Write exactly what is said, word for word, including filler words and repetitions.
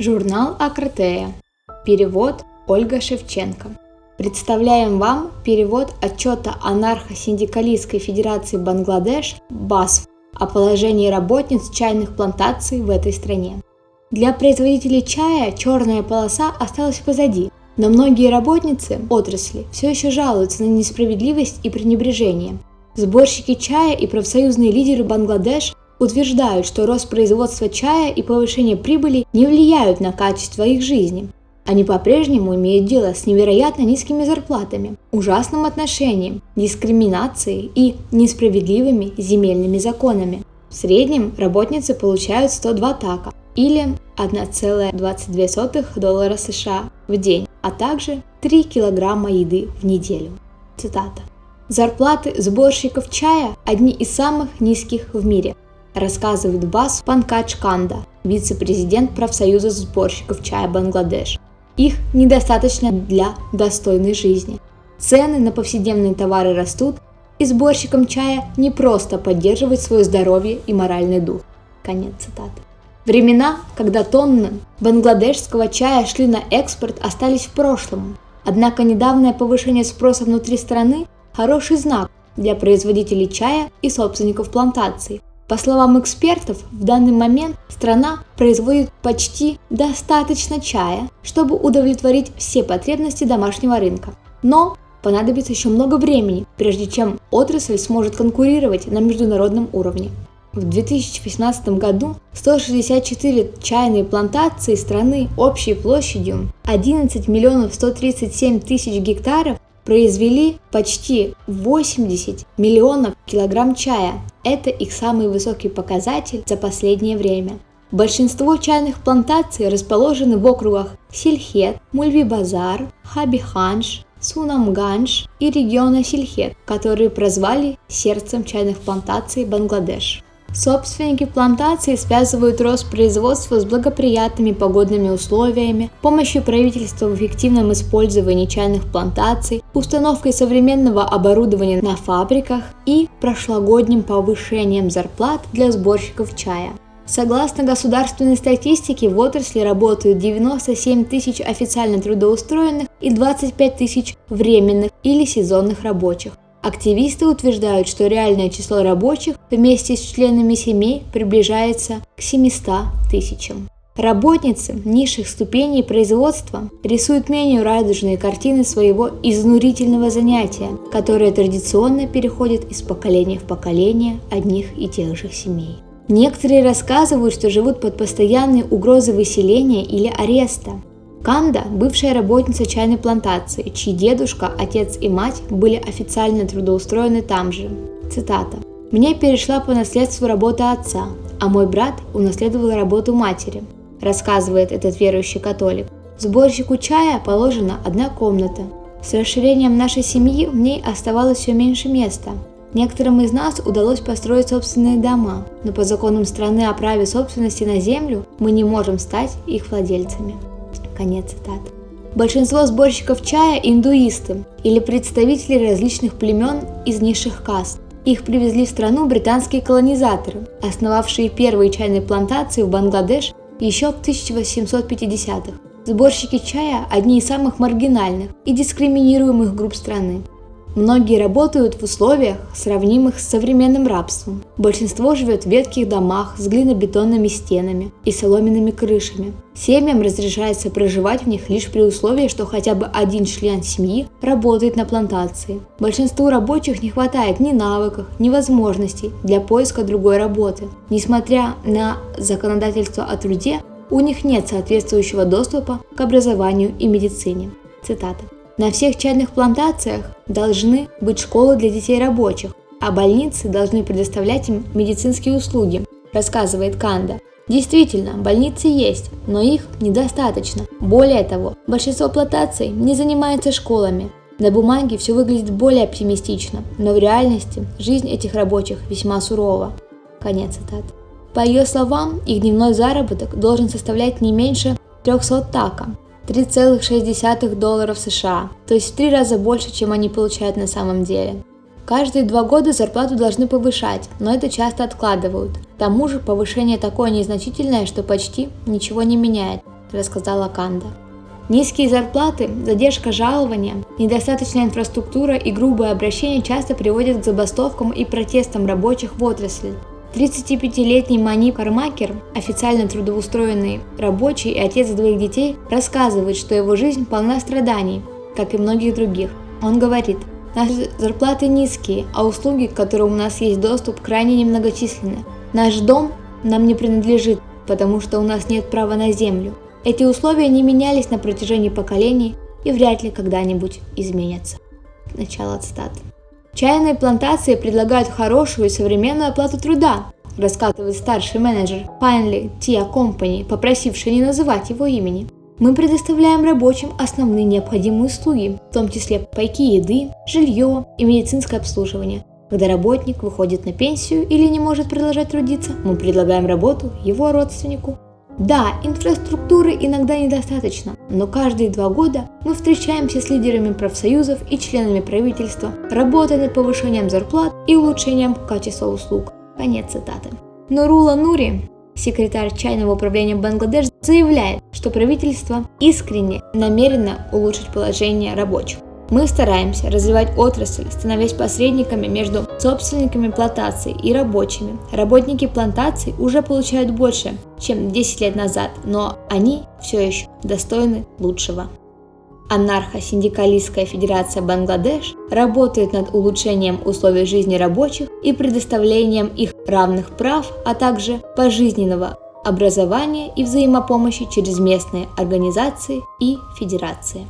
Журнал AKRATEIA. Перевод Ольга Шевченко. Представляем вам перевод отчета Анархо-синдикалистской федерации Бангладеш (басф) о положении работниц чайных плантаций в этой стране. Для производителей чая черная полоса осталась позади, но многие работницы отрасли все еще жалуются на несправедливость и пренебрежение. Сборщики чая и профсоюзные лидеры Бангладеш утверждают, что рост производства чая и повышение прибыли не влияют на качество их жизни. Они по-прежнему имеют дело с невероятно низкими зарплатами, ужасным отношением, дискриминацией и несправедливыми земельными законами. В среднем работницы получают сто два така или один целых двадцать две сотых доллара США в день, а также три килограмма еды в неделю. Цитата. Зарплаты сборщиков чая одни из самых низких в мире, рассказывает Бас Панкач Канда, вице-президент профсоюза сборщиков чая Бангладеш. Их недостаточно для достойной жизни. Цены на повседневные товары растут, и сборщикам чая не просто поддерживать свое здоровье и моральный дух. Конец цитаты. Времена, когда тонны бангладешского чая шли на экспорт, остались в прошлом. Однако недавнее повышение спроса внутри страны – хороший знак для производителей чая и собственников плантаций. По словам экспертов, в данный момент страна производит почти достаточно чая, чтобы удовлетворить все потребности домашнего рынка. Но понадобится еще много времени, прежде чем отрасль сможет конкурировать на международном уровне. В две тысячи пятнадцатом году сто шестьдесят четыре чайные плантации страны общей площадью одиннадцать миллионов сто тридцать семь тысяч гектаров произвели почти восемьдесят миллионов килограмм чая. Это их самый высокий показатель за последнее время. Большинство чайных плантаций расположены в округах Сильхет, Мульвибазар, Хабиханш, Сунамганш и региона Сильхет, которые прозвали сердцем чайных плантаций Бангладеш. Собственники плантаций связывают рост производства с благоприятными погодными условиями, помощью правительства в эффективном использовании чайных плантаций, установкой современного оборудования на фабриках и прошлогодним повышением зарплат для сборщиков чая. Согласно государственной статистике, в отрасли работают девяносто семь тысяч официально трудоустроенных и двадцать пять тысяч временных или сезонных рабочих. Активисты утверждают, что реальное число рабочих вместе с членами семей приближается к семистам тысячам. Работницы низших ступеней производства рисуют менее радужные картины своего изнурительного занятия, которое традиционно переходит из поколения в поколение одних и тех же семей. Некоторые рассказывают, что живут под постоянной угрозой выселения или ареста. Канда – бывшая работница чайной плантации, чьи дедушка, отец и мать были официально трудоустроены там же. Цитата. «Мне перешла по наследству работа отца, а мой брат унаследовал работу матери», – рассказывает этот верующий католик. «Сборщику чая положена одна комната. С расширением нашей семьи в ней оставалось все меньше места. Некоторым из нас удалось построить собственные дома, но по законам страны о праве собственности на землю мы не можем стать их владельцами». Конец цитаты. Большинство сборщиков чая – индуисты или представители различных племен из низших каст. Их привезли в страну британские колонизаторы, основавшие первые чайные плантации в Бангладеш еще в тысяча восемьсот пятидесятых. Сборщики чая – одни из самых маргинальных и дискриминируемых групп страны. Многие работают в условиях, сравнимых с современным рабством. Большинство живет в ветхих домах с глинобетонными стенами и соломенными крышами. Семьям разрешается проживать в них лишь при условии, что хотя бы один член семьи работает на плантации. Большинству рабочих не хватает ни навыков, ни возможностей для поиска другой работы. Несмотря на законодательство о труде, у них нет соответствующего доступа к образованию и медицине. Цитата. На всех чайных плантациях должны быть школы для детей рабочих, а больницы должны предоставлять им медицинские услуги, рассказывает Канда. Действительно, больницы есть, но их недостаточно. Более того, большинство плантаций не занимается школами. На бумаге все выглядит более оптимистично, но в реальности жизнь этих рабочих весьма сурова. Конец цитаты. По ее словам, их дневной заработок должен составлять не меньше триста така. три целых шесть десятых долларов США, то есть в три раза больше, чем они получают на самом деле. Каждые два года зарплату должны повышать, но это часто откладывают. К тому же повышение такое незначительное, что почти ничего не меняет, рассказала Канда. Низкие зарплаты, задержка жалования, недостаточная инфраструктура и грубое обращение часто приводят к забастовкам и протестам рабочих в отрасли. тридцатипятилетний Мани Кармакер, официально трудоустроенный рабочий и отец двоих детей, рассказывает, что его жизнь полна страданий, как и многих других. Он говорит: «Наши зарплаты низкие, а услуги, к которым у нас есть доступ, крайне немногочисленны. Наш дом нам не принадлежит, потому что у нас нет права на землю. Эти условия не менялись на протяжении поколений и вряд ли когда-нибудь изменятся». Начало цитаты. «Чайные плантации предлагают хорошую и современную оплату труда», рассказывает старший менеджер Finlay Tea Company, попросивший не называть его имени. «Мы предоставляем рабочим основные необходимые услуги, в том числе пайки еды, жилье и медицинское обслуживание. Когда работник выходит на пенсию или не может продолжать трудиться, мы предлагаем работу его родственнику. Да, инфраструктуры иногда недостаточно, но каждые два года мы встречаемся с лидерами профсоюзов и членами правительства, работая над повышением зарплат и улучшением качества услуг». Конец цитаты. Но Рула Нури, секретарь чайного управления Бангладеш, заявляет, что правительство искренне намерено улучшить положение рабочих. «Мы стараемся развивать отрасль, становясь посредниками между собственниками плантаций и рабочими. Работники плантаций уже получают больше, чем десять лет назад, но они все еще достойны лучшего». Анархо-синдикалистская федерация Бангладеш работает над улучшением условий жизни рабочих и предоставлением их равных прав, а также пожизненного образования и взаимопомощи через местные организации и федерации.